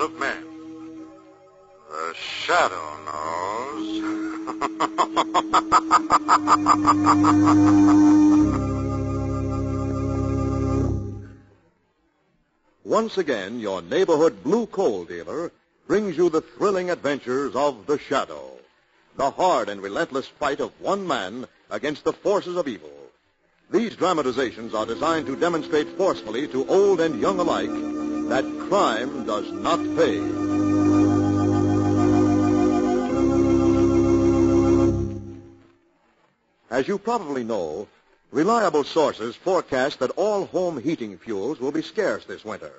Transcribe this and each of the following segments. Of men. The Shadow knows. Once again, your neighborhood Blue Coal dealer brings you the thrilling adventures of The Shadow, the hard and relentless fight of one man against the forces of evil. These dramatizations are designed to demonstrate forcefully to old and young alike that crime does not pay. As you probably know, reliable sources forecast that all home heating fuels will be scarce this winter.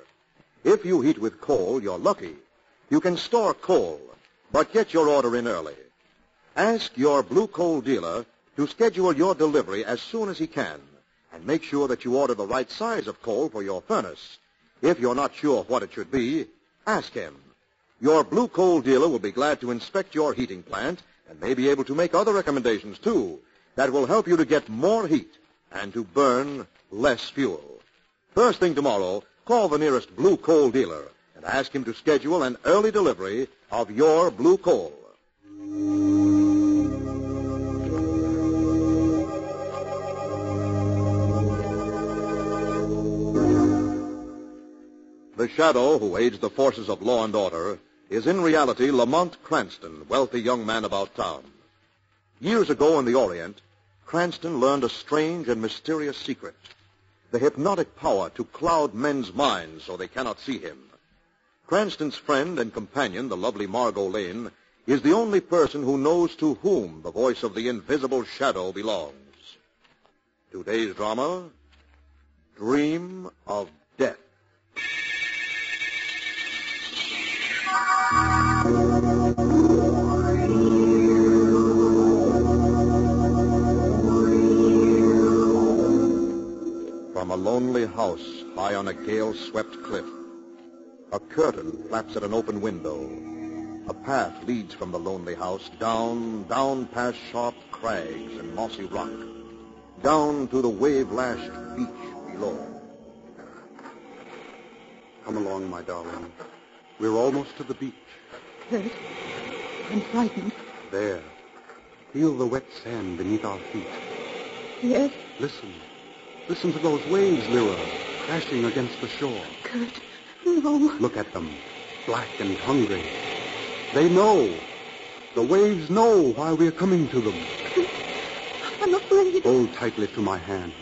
If you heat with coal, you're lucky. You can store coal, but get your order in early. Ask your Blue Coal dealer to schedule your delivery as soon as he can, and make sure that you order the right size of coal for your furnace. If you're not sure what it should be, ask him. Your Blue Coal dealer will be glad to inspect your heating plant and may be able to make other recommendations, too, that will help you to get more heat and to burn less fuel. First thing tomorrow, call the nearest Blue Coal dealer and ask him to schedule an early delivery of your Blue Coal. The Shadow, who aids the forces of law and order, is in reality Lamont Cranston, wealthy young man about town. Years ago in the Orient, Cranston learned a strange and mysterious secret, the hypnotic power to cloud men's minds so they cannot see him. Cranston's friend and companion, the lovely Margot Lane, is the only person who knows to whom the voice of the invisible Shadow belongs. Today's drama, Dream of Death. From a lonely house high on a gale-swept cliff, a curtain flaps at an open window. A path leads from the lonely house down past sharp crags and mossy rock, down to the wave-lashed beach below. Come along, my darling. We're almost to the beach. Kurt, I'm frightened. There. Feel the wet sand beneath our feet. Yes? Listen. Listen to those waves, Lyra, crashing against the shore. Kurt, no. Look at them, black and hungry. They know. The waves know why we're coming to them. Kurt, I'm afraid. Hold tightly to my hand.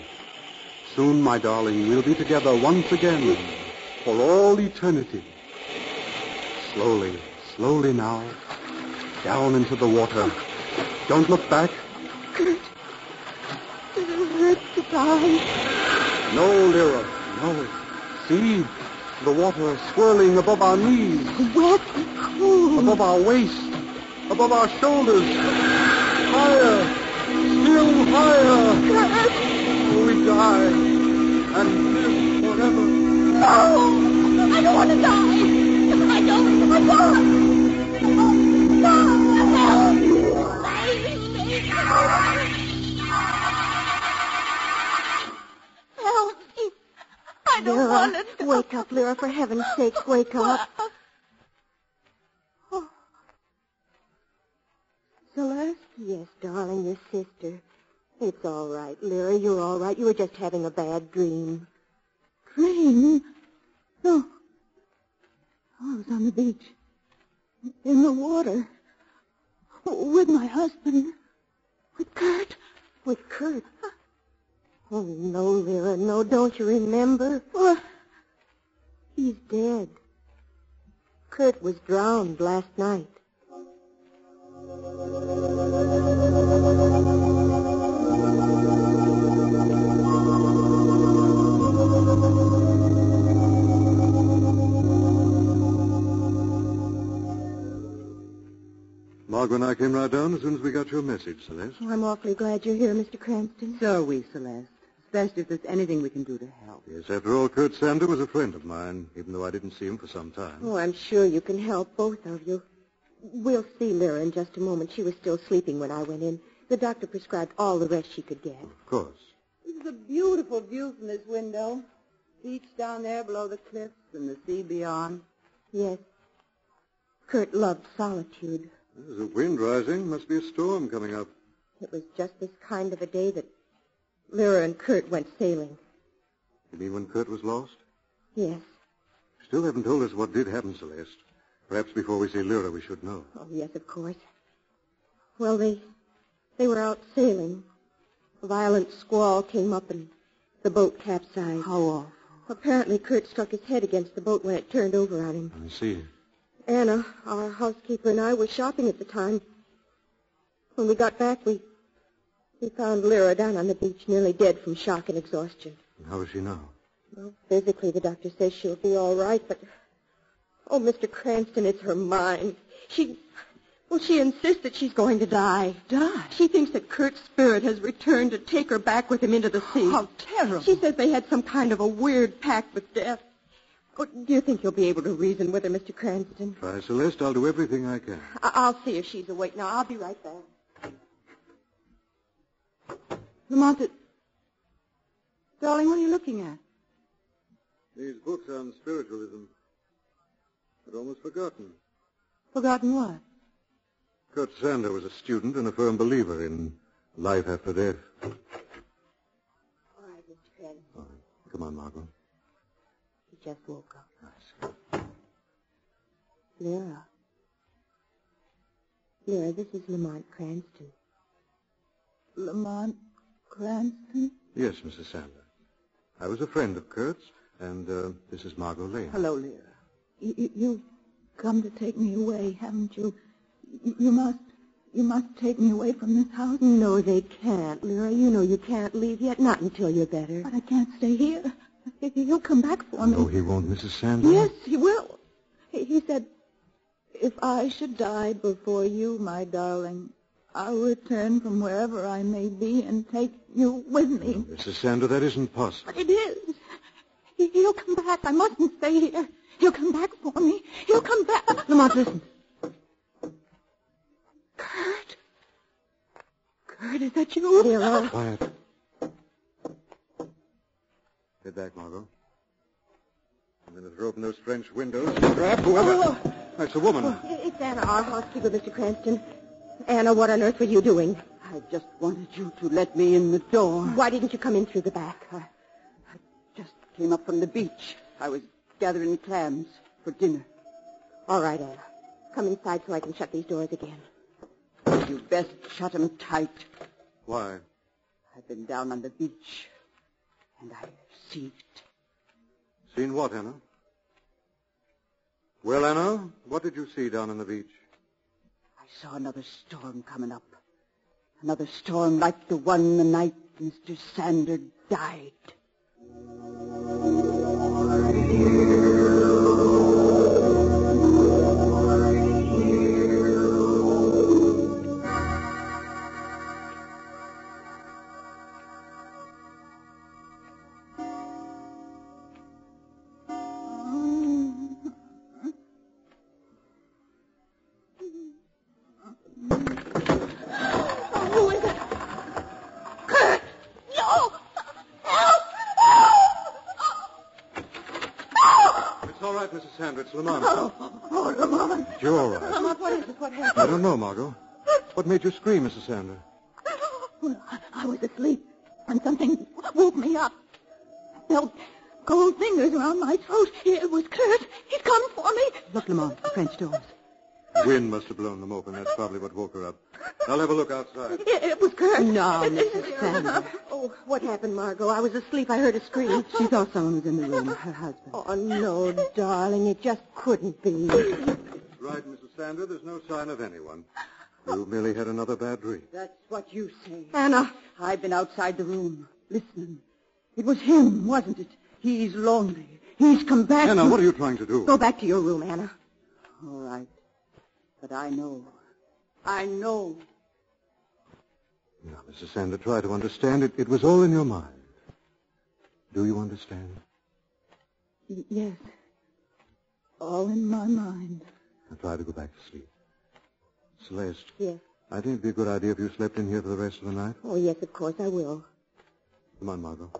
Soon, my darling, we'll be together once again for all eternity. Slowly, slowly now. Down into the water. Don't look back. Kurt, does it hurt to die? No, Lyra, no. See, the water swirling above our knees. Wet and cool. Above our waist. Above our shoulders. Higher. Still higher. Kurt. We die. And live forever. No! I don't want to die! Help me. I don't want to. Wake up, Lyra, for heaven's sake, wake up. Oh. Celeste? Yes, darling, your sister. It's all right, Lyra, you're all right. You were just having a bad dream. Dream? Oh. I was on the beach, in the water, with my husband, with Kurt. With Kurt? Oh, no, Lyra, no, don't you remember? What? He's dead. Kurt was drowned last night. Margot and I came right down as soon as we got your message, Celeste. Oh, I'm awfully glad you're here, Mr. Cranston. So are we, Celeste. Especially if there's anything we can do to help. Yes, after all, Kurt Sander was a friend of mine, even though I didn't see him for some time. Oh, I'm sure you can help, both of you. We'll see Lyra in just a moment. She was still sleeping when I went in. The doctor prescribed all the rest she could get. Of course. This is a beautiful view from this window. Beach down there below the cliffs and the sea beyond. Yes. Kurt loved solitude. There's a wind rising. Must be a storm coming up. It was just this kind of a day that Lyra and Kurt went sailing. You mean when Kurt was lost? Yes. Still haven't told us what did happen, Celeste. Perhaps before we see Lyra, we should know. Oh, yes, of course. Well, they were out sailing. A violent squall came up and the boat capsized. How awful. Apparently, Kurt struck his head against the boat when it turned over on him. I see. Anna, our housekeeper, and I were shopping at the time. When we got back, we found Lyra down on the beach, nearly dead from shock and exhaustion. And how is she now? Well, physically, the doctor says she'll be all right, but... Oh, Mr. Cranston, it's her mind. She insists that she's going to die. Die? She thinks that Kurt's spirit has returned to take her back with him into the sea. How terrible. She says they had some kind of a weird pact with death. Oh, do you think you'll be able to reason with her, Mr. Cranston? Try, Celeste. I'll do everything I can. I'll see if she's awake now. I'll be right back. Lamont, darling, what are you looking at? These books on spiritualism. I'd almost forgotten. Forgotten what? Kurt Sander was a student and a firm believer in life after death. All right, Mr. Cranston. All right. Come on, Margot. He just woke up. Nice. Lyra, this is Lamont Cranston. Lamont Cranston? Yes, Mrs. Sander. I was a friend of Kurt's, and this is Margot Lane. Hello, Lyra. You've come to take me away, haven't you? You must take me away from this house. No, they can't, Lyra. You know you can't leave yet, not until you're better. But I can't stay here. He'll come back for me. No, he won't, Mrs. Sander. Yes, he will. He said, if I should die before you, my darling, I'll return from wherever I may be and take you with me. No, Mrs. Sander, that isn't possible. But it is. He'll come back. I mustn't stay here. He'll come back for me. He'll come back. Lamont, listen. Kurt? Kurt, is that you? Lyra. Quiet. Get back, Margot. I'm going to throw open those French windows and grab whoever... Oh. That's a woman. Oh, it's Anna, our housekeeper, Mr. Cranston. Anna, what on earth were you doing? I just wanted you to let me in the door. Why didn't you come in through the back? I just came up from the beach. I was... gathering clams for dinner. All right, Anna. Come inside so I can shut these doors again. You'd best shut them tight. Why? I've been down on the beach, and I've seen it. Seen what, Anna? Well, Anna, what did you see down on the beach? I saw another storm coming up. Another storm like the one the night Mr. Sander died. It's Lamont. Oh, Lamont. You're all right. Lamont, what is it? What happened? I don't know, Margot. What made you scream, Mrs. Sander? Well, I was asleep, and something woke me up. I felt cold fingers around my throat. It was Kurt. He's come for me. Look, Lamont, the French doors. Wind must have blown them open. That's probably what woke her up. I'll have a look outside. It was Kurt. No, Mrs. Sander. Oh, what happened, Margot? I was asleep. I heard a scream. She thought someone was in the room, her husband. Oh, no, darling. It just couldn't be. That's right, Mrs. Sander. There's no sign of anyone. You merely had another bad dream. That's what you say. Anna. I've been outside the room, listening. It was him, wasn't it? He's lonely. He's come back. Anna, what are you trying to do? Go back to your room, Anna. All right. But I know. I know. Now, Mrs. Sander, try to understand it. It was all in your mind. Do you understand? Yes. All in my mind. Now, try to go back to sleep. Celeste. Yes. I think it'd be a good idea if you slept in here for the rest of the night. Oh, yes, of course I will. Come on, Margot.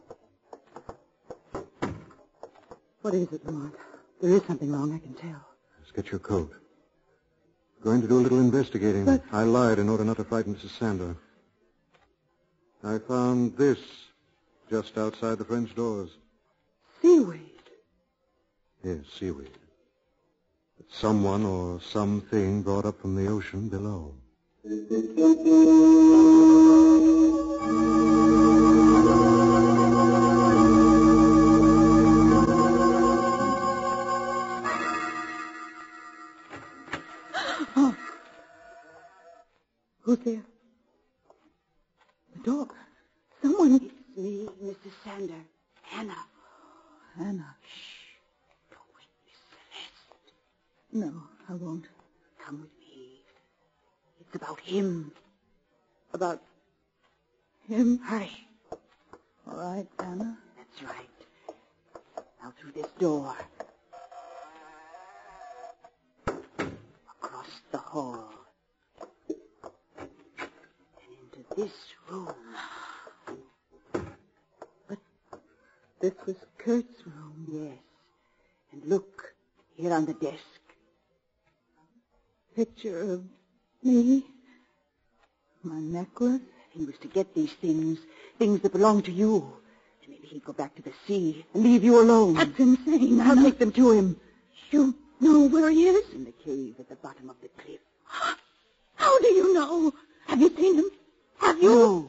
What is it, Lamont? There is something wrong, I can tell. Let's get your coat. I'm going to do a little investigating. But... I lied in order not to frighten Mrs. Sander. I found this just outside the French doors. Seaweed? Yes, seaweed. Someone or something brought up from the ocean below. Oh. Who's there? The dog. Someone. It's me, Mrs. Sander. Anna. Oh, Anna. Shh. Don't wake me, Celeste. No, I won't. Come with me. It's about him. About him? Hurry. All right, Anna. That's right. Now through this door. Across the hall. And into this room. But this was Kurt's room. Yes. And look, here on the desk. Picture of me. My necklace. He was to get these things. Things that belong to you. And maybe he'd go back to the sea and leave you alone. That's insane. I'll take them to him. You know where he is? In the cave at the bottom of the cliff. How do you know? Have you seen him? Have you? No.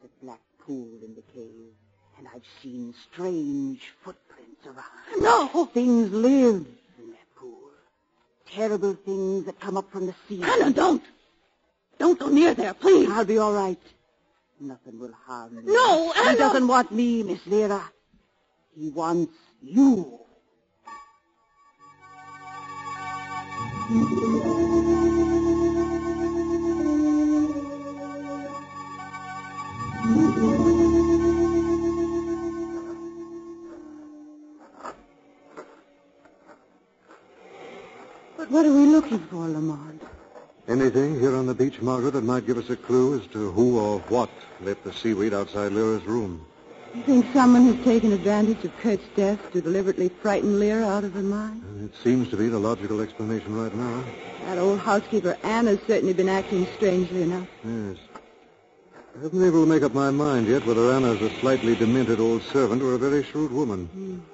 There's a black pool in the cave. And I've seen strange footprints around. No! Things live in that pool. Terrible things that come up from the sea. Anna, don't! Don't go near there, please. I'll be all right. Nothing will harm me. No, Anna! He doesn't want me, Miss Lyra. He wants you. But what are we looking for, Lamont? Anything here on the beach, Margaret, that might give us a clue as to who or what lit the seaweed outside Lyra's room. You think someone has taken advantage of Kurt's death to deliberately frighten Lyra out of her mind? It seems to be the logical explanation right now. That old housekeeper Anna's certainly been acting strangely enough. Yes. I haven't been able to make up my mind yet whether Anna's a slightly demented old servant or a very shrewd woman.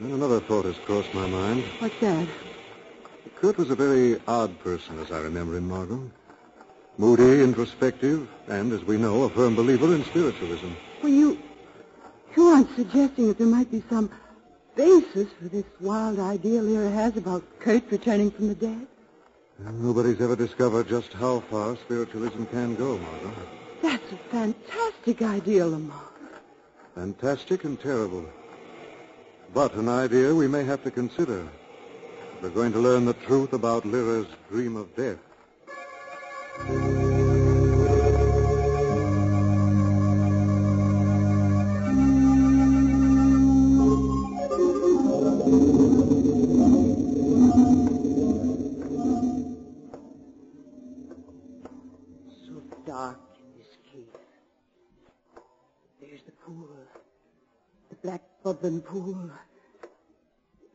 Then another thought has crossed my mind. What's that? Kurt was a very odd person, as I remember him, Margot. Moody, introspective, and, as we know, a firm believer in spiritualism. Well, you aren't suggesting that there might be some basis for this wild idea Lyra has about Kurt returning from the dead? Well, nobody's ever discovered just how far spiritualism can go, Margot. That's a fantastic idea, Lamont. Fantastic and terrible. But an idea we may have to consider. We're going to learn the truth about Lyra's dream of death. So dark in this cave. There's the pool. The black bubbling pool.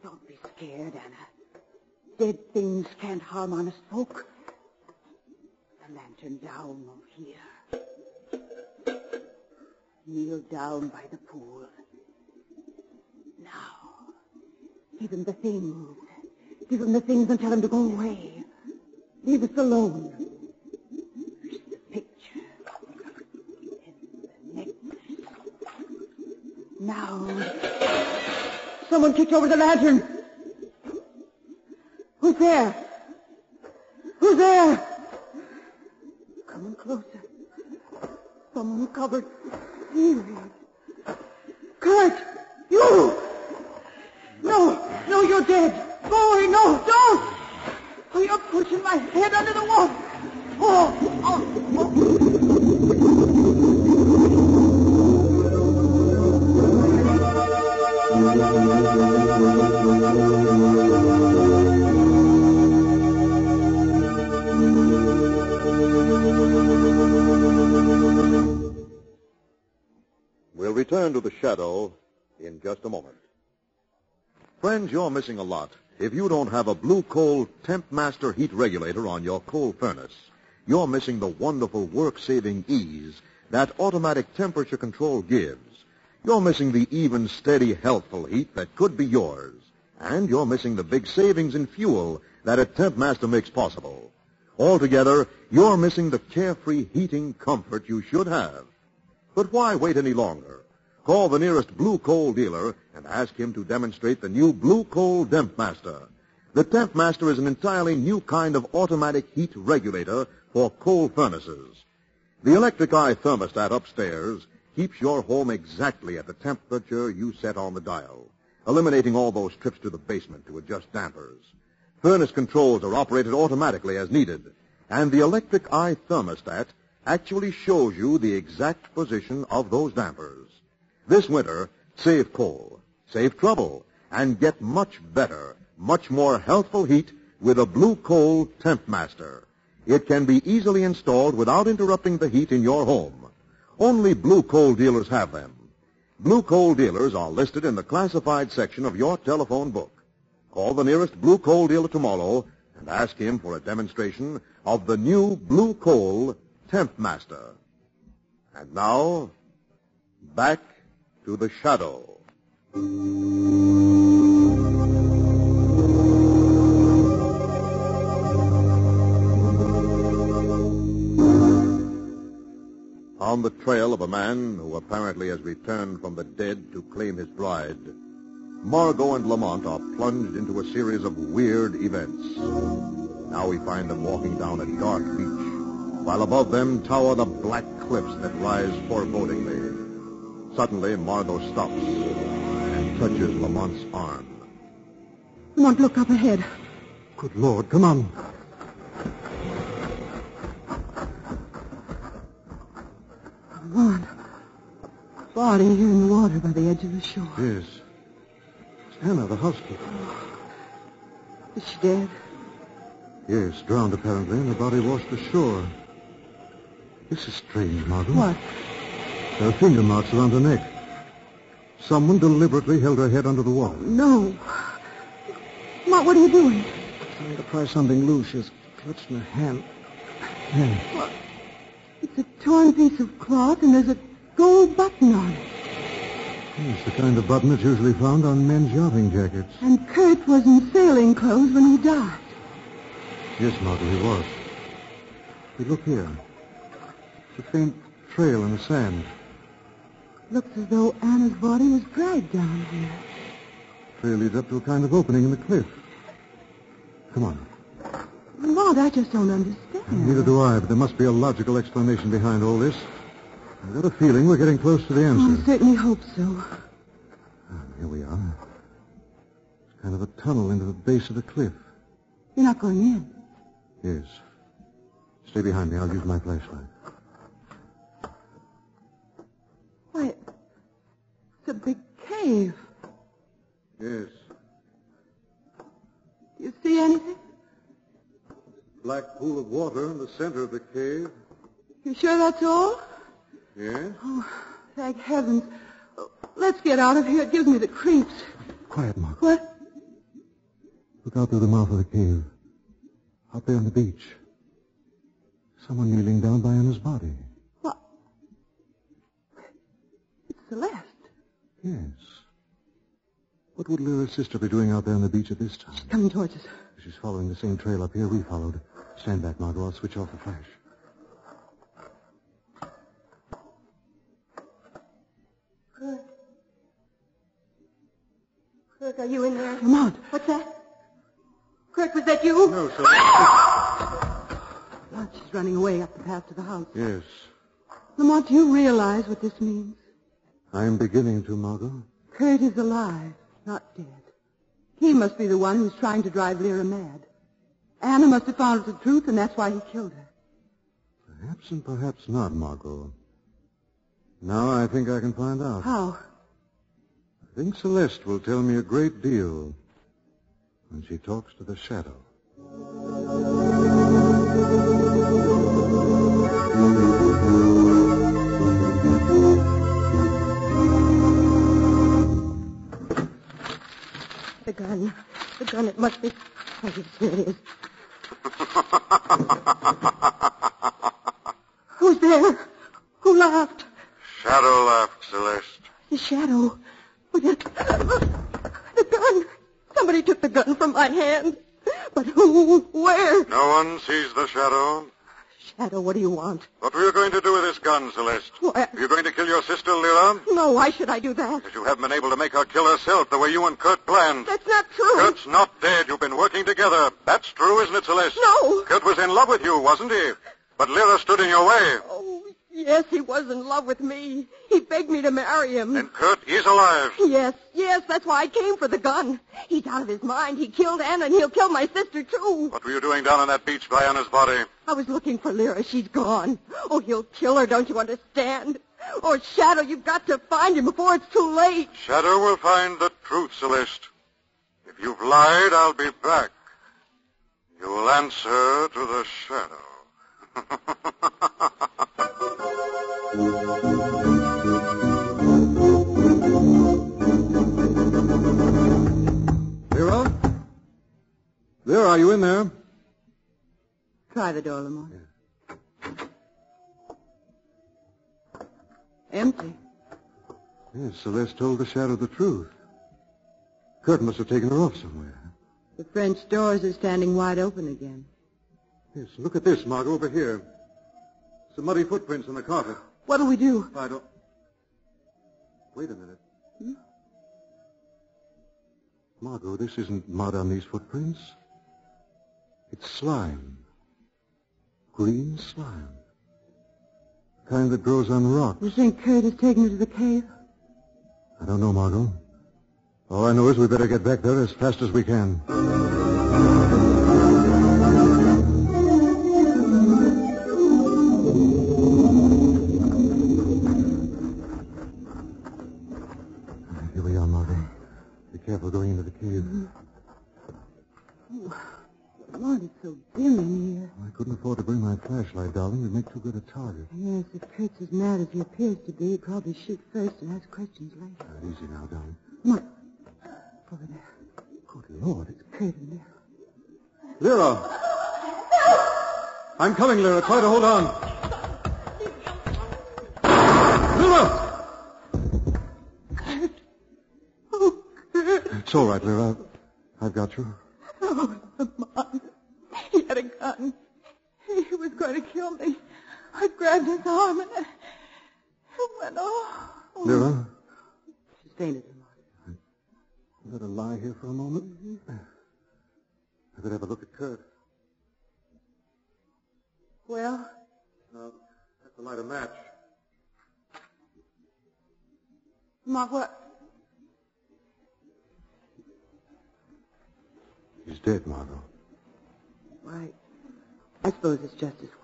Don't be scared, Anna. Dead things can't harm honest folk. The lantern down over here. Kneel down by the pool. Now, give him the things. Give him the things and tell him to go away. Leave us alone. Here's the picture. And the necklace. Now, someone kicked over the lantern. Who's there? Who's there? Coming closer. Someone covered. Kurt! You! No! No, you're dead! Boy, no, don't! Hurry up! pushing my head under the water. We'll return to The Shadow in just a moment. Friends, you're missing a lot if you don't have a Blue Coal Temp Master heat regulator on your coal furnace. You're missing the wonderful work-saving ease that automatic temperature control gives. You're missing the even, steady, healthful heat that could be yours. And you're missing the big savings in fuel that a Temp Master makes possible. Altogether, you're missing the carefree heating comfort you should have. But why wait any longer? Call the nearest Blue Coal dealer and ask him to demonstrate the new Blue Coal Damp Master. The Temp Master is an entirely new kind of automatic heat regulator for coal furnaces. The electric eye thermostat upstairs keeps your home exactly at the temperature you set on the dial, eliminating all those trips to the basement to adjust dampers. Furnace controls are operated automatically as needed, and the electric eye thermostat actually shows you the exact position of those dampers. This winter, save coal, save trouble, and get much better, much more healthful heat with a Blue Coal Temp Master. It can be easily installed without interrupting the heat in your home. Only Blue Coal dealers have them. Blue Coal dealers are listed in the classified section of your telephone book. Call the nearest Blue Coal dealer tomorrow and ask him for a demonstration of the new Blue Coal Temp Master. And now, back to The Shadow. On the trail of a man who apparently has returned from the dead to claim his bride, Margot and Lamont are plunged into a series of weird events. Now we find them walking down a dark beach, while above them tower the black cliffs that rise forebodingly. Suddenly, Margot stops and touches Lamont's arm. Lamont, look up ahead. Good Lord, come on. Lamont, a body here in the water by the edge of the shore. Yes. It's Anna, the housekeeper. Is she dead? Yes, drowned apparently, and the body washed ashore. This is strange, Margot. What? Her finger marks around her neck. Someone deliberately held her head under the water. No. Mott, what are you doing? Trying to pry something loose. She's clutched in her hand. Well, it's a torn piece of cloth, and there's a gold button on it. It's the kind of button that's usually found on men's yachting jackets. And Kurt was in sailing clothes when he died. Yes, Mott, he was. But look here. It's a faint trail in the sand. Looks as though Anna's body was dragged down here. The trail leads up to a kind of opening in the cliff. Come on. Lord, I just don't understand. And neither do I, but there must be a logical explanation behind all this. I've got a feeling we're getting close to the answer. I certainly hope so. Oh, here we are. It's kind of a tunnel into the base of the cliff. You're not going in? Yes. Stay behind me. I'll use my flashlight. Why, it's a big cave. Yes. Do you see anything? Black pool of water in the center of the cave. You sure that's all? Yes. Oh, thank heavens. Let's get out of here. It gives me the creeps. Quiet, Mark. What? Look out through the mouth of the cave. Out there on the beach. Someone kneeling down by Anna's body. Celeste? Yes. What would Lyra's sister be doing out there on the beach at this time? She's coming towards us. She's following the same trail up here we followed. Stand back, Margot. I'll switch off the flash. Kirk, are you in there? Lamont. What's that? Kirk, was that you? No, sir. Lamont, she's running away up the path to the house. Yes. Lamont, do you realize what this means? I'm beginning to, Margot. Kurt is alive, not dead. He must be the one who's trying to drive Lyra mad. Anna must have found the truth, and that's why he killed her. Perhaps and perhaps not, Margot. Now I think I can find out. How? I think Celeste will tell me a great deal when she talks to the Shadow. The gun. The gun. It must be... Oh, yes, here it is. Who's there? Who laughed? Shadow laughed, Celeste. The Shadow? With it. The gun. Somebody took the gun from my hand. But who? Where? No one sees the Shadow. Shadow, what do you want? What were you going to do with this gun, Celeste? Why? Were you going to kill your sister, Lyra? No, why should I do that? Because you haven't been able to make her kill herself the way you and Kurt planned. That's not true. Kurt's not dead. You've been working together. That's true, isn't it, Celeste? No. Kurt was in love with you, wasn't he? But Lyra stood in your way. Oh, yes, he was in love with me. He begged me to marry him. And Kurt is alive. Yes, that's why I came for the gun. He's out of his mind. He killed Anna, and he'll kill my sister, too. What were you doing down on that beach by Anna's body? I was looking for Lyra. She's gone. Oh, he'll kill her, don't you understand? Oh, Shadow, you've got to find him before it's too late. Shadow will find the truth, Celeste. If you've lied, I'll be back. You'll answer to the Shadow. Lyra? Lyra, are you in there? Try the door, Lamont. Yeah. Empty. Yes, Celeste told the Shadow the truth. Kurt must have taken her off somewhere. The French doors are standing wide open again. Yes, look at this, Margot, over here. Some muddy footprints on the carpet. What'll we do? I don't... Wait a minute. Hmm? Margot, this isn't mud on these footprints. It's slime. Green slime. The kind that grows on rocks. You think Kurt has taken her to the cave? I don't know, Margot. All I know is we better get back there as fast as we can. Flashlight, darling, would make too good a target. Yes, if Kurt's as mad as he appears to be, he'd probably shoot first and ask questions later. Right, easy now, darling. What? Over there. Good Lord, it's Kurt in there. Lyra! I'm coming, Lyra. Try to hold on. Lyra! Kurt. Oh, Kurt. It's all right, Lyra. I've got you. Oh, Lamont. He had a gun. He was going to kill me. I grabbed his arm and it went off. Oh. Lyra? She's fainted, Lamont. You better lie here for a moment. Mm-hmm. I could have a look at Kurt. Well? No, I have to light a match. Ma, what? He's dead, Margot. Right. I suppose it's just as well.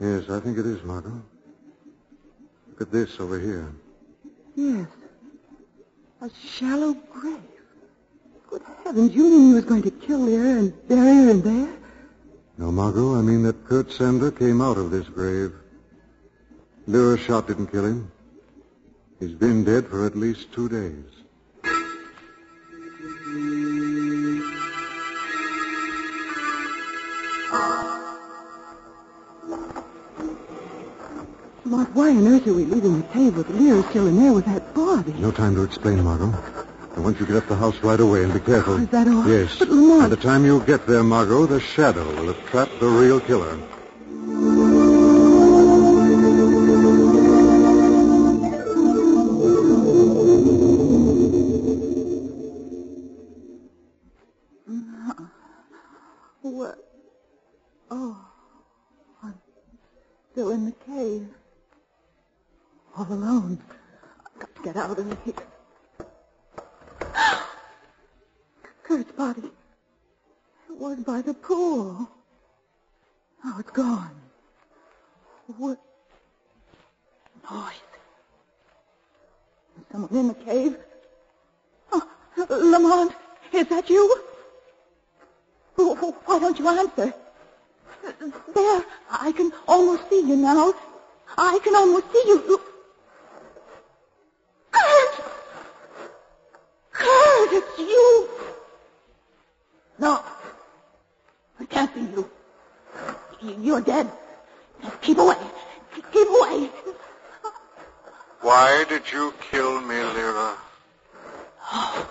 Yes, I think it is, Margot. Look at this over here. Yes. A shallow grave. Good heavens, you mean he was going to kill Lyra and bury her in there? No, Margot, I mean that Kurt Sander came out of this grave. Lyra's shot didn't kill him. He's been dead for at least 2 days. Mark, why on earth are we leaving the cave with Lyra still in there with that body? No time to explain, Margot. I want you to get up the house right away and be careful. Oh, is that all? Yes. But Lamont... By the time you get there, Margot, the Shadow will have trapped the real killer. What? Oh. I'm still in the cave. All alone. I've got to get out of here. Kurt's body. one by the pool. Now it's gone. What? Noise. Is someone in the cave? Oh, Lamont, is that you? Why don't you answer? There, I can almost see you now. I can almost see you. Kurt, it's you. No, it can't be you. You're dead. Keep away. Keep away. Why did you kill me, Lyra? Oh,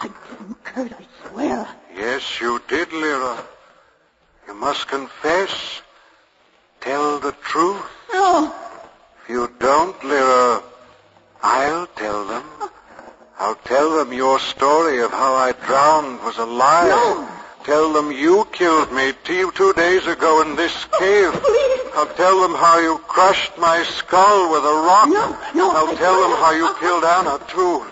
I didn't, Kurt, I swear. Yes, you did, Lyra. You must confess. Tell the truth. No. If you don't, Lyra, I'll tell them. I'll tell them your story of how I drowned was a lie. No. Tell them you killed me 2 days ago in this cave. Please. I'll tell them how you crushed my skull with a rock. No. I'll tell them how you killed Anna, too.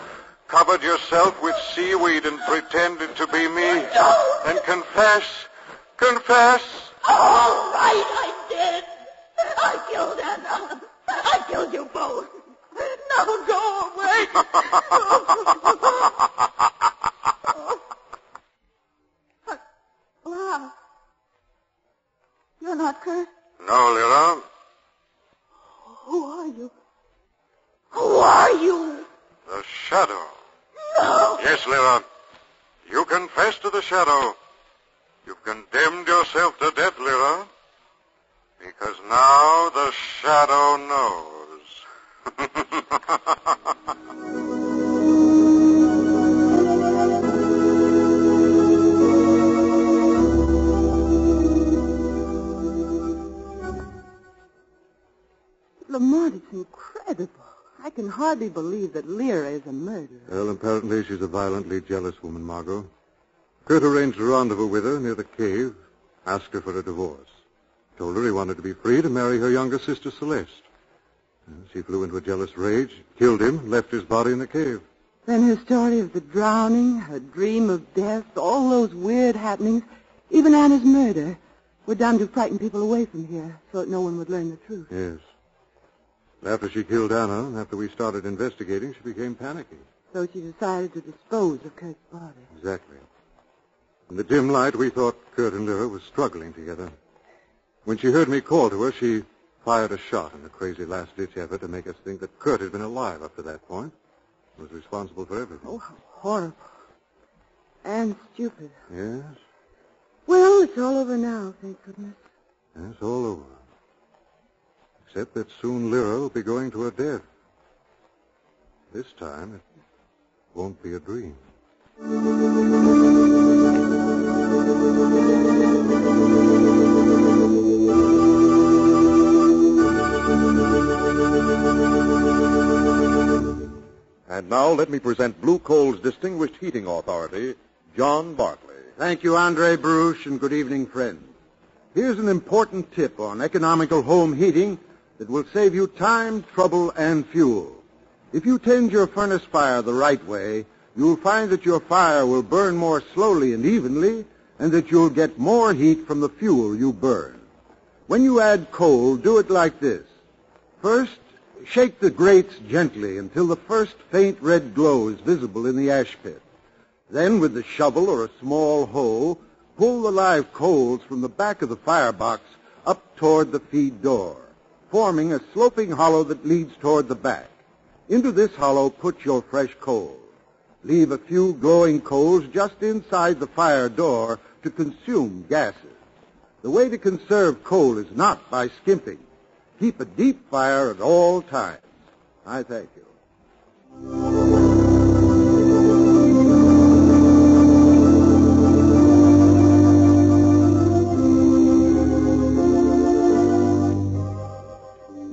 Covered yourself with seaweed and pretended to be me. No. And confess. All right, I did. I killed Anna. I killed you both. Now go away. Wow. You're not Kurt? No, Lyra. Who are you? Who are you? The Shadow. No. Yes, Lyra. You confess to the Shadow. You've condemned yourself to death, Lyra. Because now the Shadow knows. Lamont, it's incredible. I can hardly believe that Lyra is a murderer. Well, apparently she's a violently jealous woman, Margot. Kurt arranged a rendezvous with her near the cave, asked her for a divorce. Told her he wanted to be free to marry her younger sister, Celeste. And she flew into a jealous rage, killed him, left his body in the cave. Then her story of the drowning, her dream of death, all those weird happenings, even Anna's murder, were done to frighten people away from here so that no one would learn the truth. Yes. After she killed Anna, and after we started investigating, she became panicky. So she decided to dispose of Kurt's body. Exactly. In the dim light, we thought Kurt and Lyra were struggling together. When she heard me call to her, she fired a shot in a crazy last-ditch effort to make us think that Kurt had been alive up to that point and was responsible for everything. Oh, how horrible. And stupid. Yes. Well, it's all over now, thank goodness. Yes, all over. Except that soon Lyra will be going to her death. This time, it won't be a dream. And now, let me present Blue Coal's distinguished heating authority, John Bartley. Thank you, Andre Baruch, and good evening, friends. Here's an important tip on economical home heating that will save you time, trouble, and fuel. If you tend your furnace fire the right way, you'll find that your fire will burn more slowly and evenly, and that you'll get more heat from the fuel you burn. When you add coal, do it like this. First, shake the grates gently until the first faint red glow is visible in the ash pit. Then, with the shovel or a small hoe, pull the live coals from the back of the firebox up toward the feed door, forming a sloping hollow that leads toward the back. Into this hollow, put your fresh coal. Leave a few glowing coals just inside the fire door to consume gases. The way to conserve coal is not by skimping. Keep a deep fire at all times. I thank you.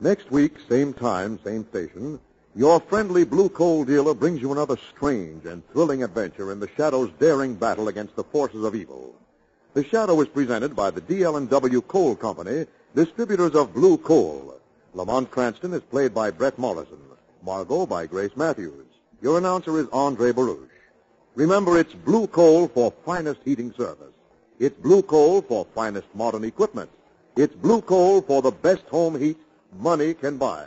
Next week, same time, same station, your friendly Blue Coal dealer brings you another strange and thrilling adventure in the Shadow's daring battle against the forces of evil. The Shadow is presented by the D.L. and W. Coal Company, distributors of Blue Coal. Lamont Cranston is played by Brett Morrison. Margot by Grace Matthews. Your announcer is Andre Baruch. Remember, it's Blue Coal for finest heating service. It's Blue Coal for finest modern equipment. It's Blue Coal for the best home heat money can buy.